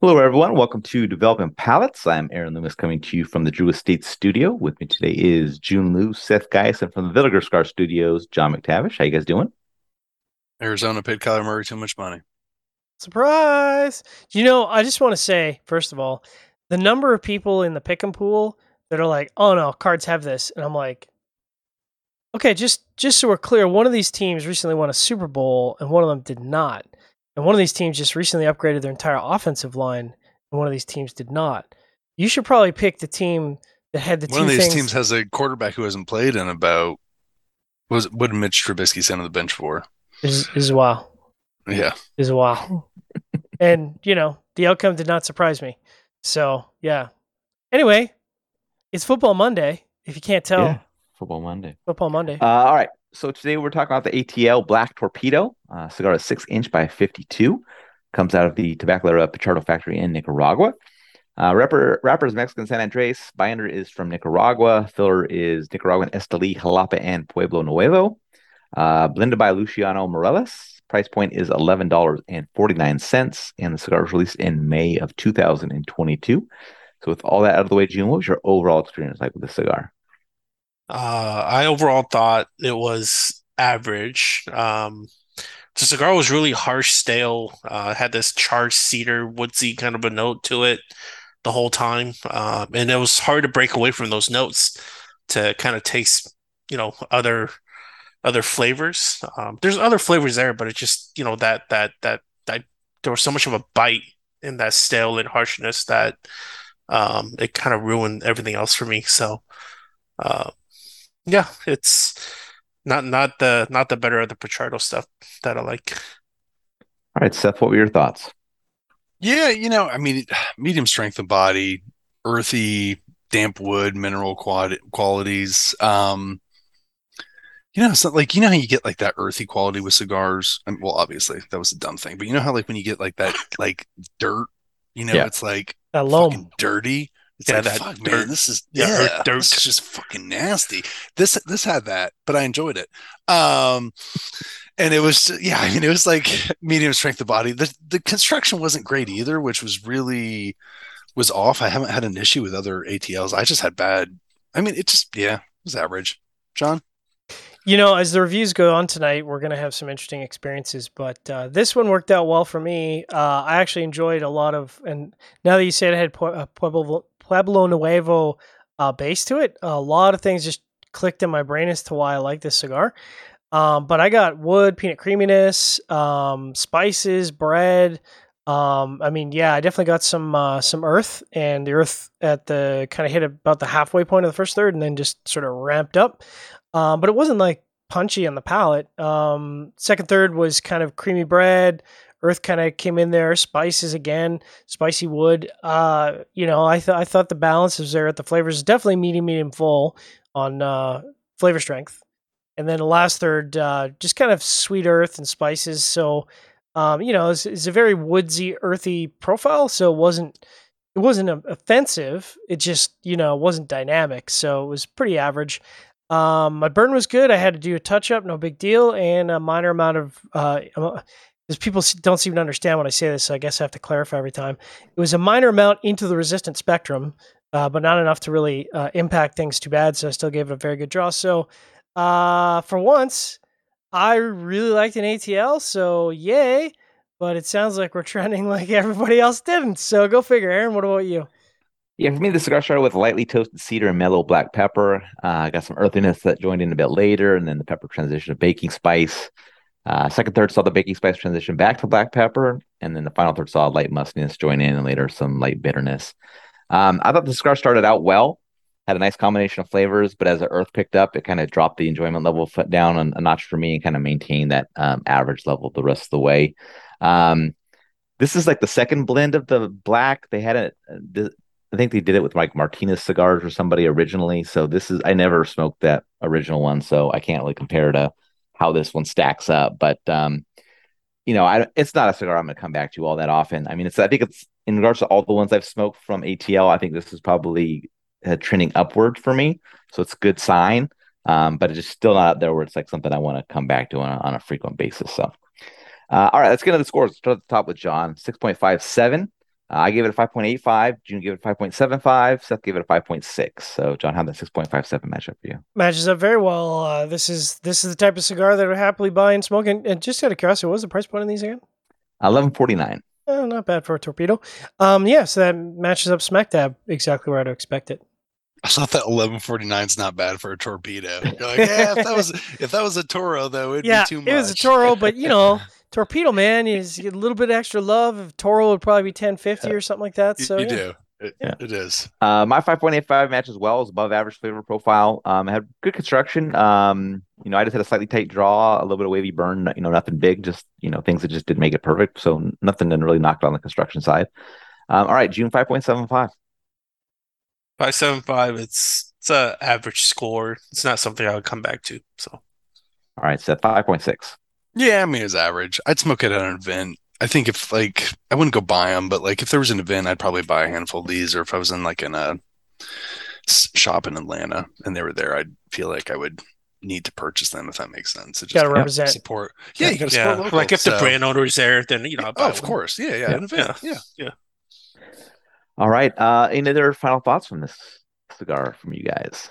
Hello, everyone. Welcome to Developing Palettes. I'm Aaron Lewis coming to you from the Drew Estate Studio. With me today is June Liu, Seth Geis, and from the Villiger Scar Studios, John McTavish. How you guys doing? Arizona paid Kyler Murray too much money. Surprise! You know, I just want to say, first of all, the number of people in the pick'em pool that are like, oh no, Cards have this. And I'm like, okay, just so we're clear, one of these teams recently won a Super Bowl and one of them did not. And one of these teams just recently upgraded their entire offensive line, and one of these teams did not. You should probably pick the team that had the two things. One of these teams has a quarterback who hasn't played in about... What did Mitch Trubisky send on the bench for? Is wow. Yeah. Is wow. And, you know, the outcome did not surprise me. So, yeah. Anyway, it's Football Monday, if you can't tell. Yeah. Football Monday. All right. So today we're talking about the ATL Black Torpedo, cigar is 6-inch by 52. Comes out of the Tabacalera Pichardo factory in Nicaragua. Wrapper is Mexican San Andres. Binder is from Nicaragua. Filler is Nicaraguan Esteli, Jalapa, and Pueblo Nuevo. Blended by Luciano Morelos. Price point is $11.49, and the cigar was released in May of 2022. So with all that out of the way, June, what was your overall experience like with the cigar? I overall thought it was average. The cigar was really harsh, stale. Had this charged cedar, woodsy kind of a note to it the whole time. And it was hard to break away from those notes to kind of taste, you know, other flavors. There's other flavors there, but it just, you know, that there was so much of a bite in that stale and harshness that it kind of ruined everything else for me. So, yeah, it's not the better of the Pichardo stuff that I like. All right, Seth, what were your thoughts? Yeah, you know, I mean, medium strength of body, earthy, damp wood, mineral qualities. You know, it's not like, you know how you get like that earthy quality with cigars. I mean, well, obviously that was a dumb thing, but you know how like when you get like that like dirt, you know, yeah. It's like that fucking dirty. It's like, that fuck, dirt. Man, this is dirt. This is just fucking nasty. This had that, but I enjoyed it. And it was, yeah, I mean, it was like medium strength of body. The construction wasn't great either, which was really off. I haven't had an issue with other ATLs. I just had bad. I mean, it just, yeah, it was average. John? You know, as the reviews go on tonight, we're going to have some interesting experiences, but this one worked out well for me. I actually enjoyed a lot of, and now that you said it had Pueblo Nuevo base to it, a lot of things just clicked in my brain as to why I like this cigar. But I got wood, peanut creaminess, spices, bread. I mean, yeah, I definitely got some earth, and the earth at the kind of hit about the halfway point of the first third, and then just sort of ramped up. But it wasn't like punchy on the palate. Second third was kind of creamy bread. Earth kind of came in there. Spices again, spicy wood. You know, I thought the balance was there at the flavors. Definitely medium full on flavor strength. And then the last third, just kind of sweet earth and spices. So, you know, it's a very woodsy, earthy profile. So it wasn't offensive. It just, you know, wasn't dynamic. So it was pretty average. My burn was good. I had to do a touch up, no big deal, and a minor amount of because people don't seem to understand when I say this, so I guess I have to clarify every time. It was a minor amount into the resistant spectrum, but not enough to really impact things too bad. So I still gave it a very good draw. So for once, I really liked an ATL. So yay! But it sounds like we're trending like everybody else didn't. So go figure, Aaron. What about you? Yeah, for me, the cigar started with lightly toasted cedar and mellow black pepper. I got some earthiness that joined in a bit later, and then the pepper transition to baking spice. Second third saw the baking spice transition back to black pepper, and then the final third saw light mustiness join in, and later some light bitterness. I thought the cigar started out well, had a nice combination of flavors, but as the earth picked up, it kind of dropped the enjoyment level down a notch for me and kind of maintained that average level the rest of the way. This is like the second blend of the black. They had I think they did it with Mike Martinez cigars or somebody originally. So this is, I never smoked that original one, so I can't really compare to how this one stacks up. But, you know, it's not a cigar I'm going to come back to all that often. I mean, I think it's in regards to all the ones I've smoked from ATL, I think this is probably trending upward for me. So it's a good sign, but it's just still not out there where it's like something I want to come back to on a frequent basis. So, all right, let's get into the scores. Start at the top with John, 6.57. I gave it a 5.85. June gave it a 5.75. Seth gave it a 5.6. So, John, how'd that 6.57 match up for you? Matches up very well. This is the type of cigar that I would happily buy and smoke. And just out of curiosity, what was the price point on these again? $11.49. Oh, not bad for a torpedo. Yeah, so that matches up smack dab exactly where I'd expect it. I thought that 11.49's not bad for a torpedo. You're like, yeah, if that was a Toro, though, it'd be too much. It was a Toro, but you know. Torpedo man is a little bit extra love. Toro would probably be $10.50 or something like that. So you do. It is. My 5.85 match as well is above average flavor profile. It had good construction. I just had a slightly tight draw, a little bit of wavy burn. Nothing big. Just things that just didn't make it perfect. So nothing that really knocked on the construction side. All right, June 5.75. 5.75. It's an average score. It's not something I would come back to. So all right, Seth, 5.6. Yeah, I mean, it's average. I'd smoke it at an event. I think if, I wouldn't go buy them, but, if there was an event, I'd probably buy a handful of these. Or if I was in, in a shop in Atlanta and they were there, I'd feel like I would need to purchase them, if that makes sense. It just gotta represent. Support. Yeah, you got to support local. If the brand owner is there, then, I'll buy of course. Yeah, an event. Yeah. All right. Any other final thoughts from this cigar from you guys?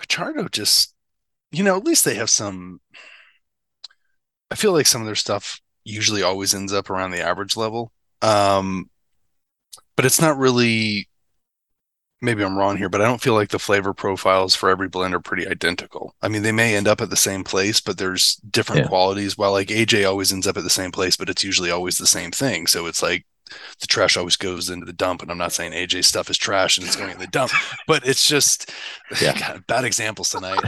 Pichardo just, at least they have some... I feel like some of their stuff usually always ends up around the average level. But it's not really, maybe I'm wrong here, but I don't feel like the flavor profiles for every blend are pretty identical. I mean, they may end up at the same place, but there's different qualities. While AJ always ends up at the same place, but it's usually always the same thing. So it's like the trash always goes into the dump. And I'm not saying AJ stuff is trash and it's going in the dump, but it's just God, bad examples tonight.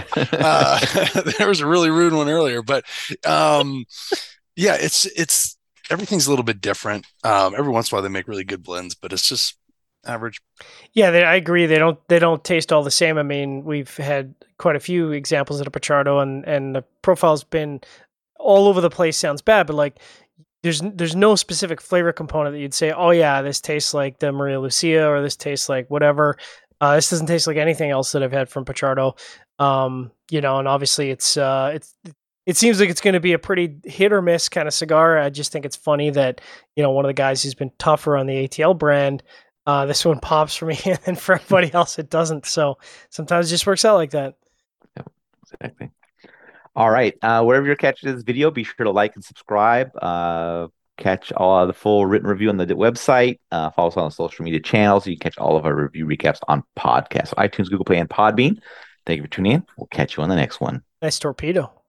There was a really rude one earlier, but it's everything's a little bit different. Every once in a while they make really good blends, but it's just average. Yeah, I agree. They don't taste all the same. I mean, we've had quite a few examples at a Pichardo and the profile's been all over the place. Sounds bad, but there's no specific flavor component that you'd say, oh yeah, this tastes like the Maria Lucia or this tastes like whatever. This doesn't taste like anything else that I've had from Pichardo. And obviously it seems like it's going to be a pretty hit or miss kind of cigar. I just think it's funny that, one of the guys who's been tougher on the ATL brand, this one pops for me and for everybody else it doesn't. So sometimes it just works out like that. Yeah, exactly. All right. Wherever you're catching this video, be sure to like and subscribe. Catch all the full written review on the website. Follow us on social media channels. You can catch all of our review recaps on podcasts, iTunes, Google Play, and Podbean. Thank you for tuning in. We'll catch you on the next one. Nice torpedo.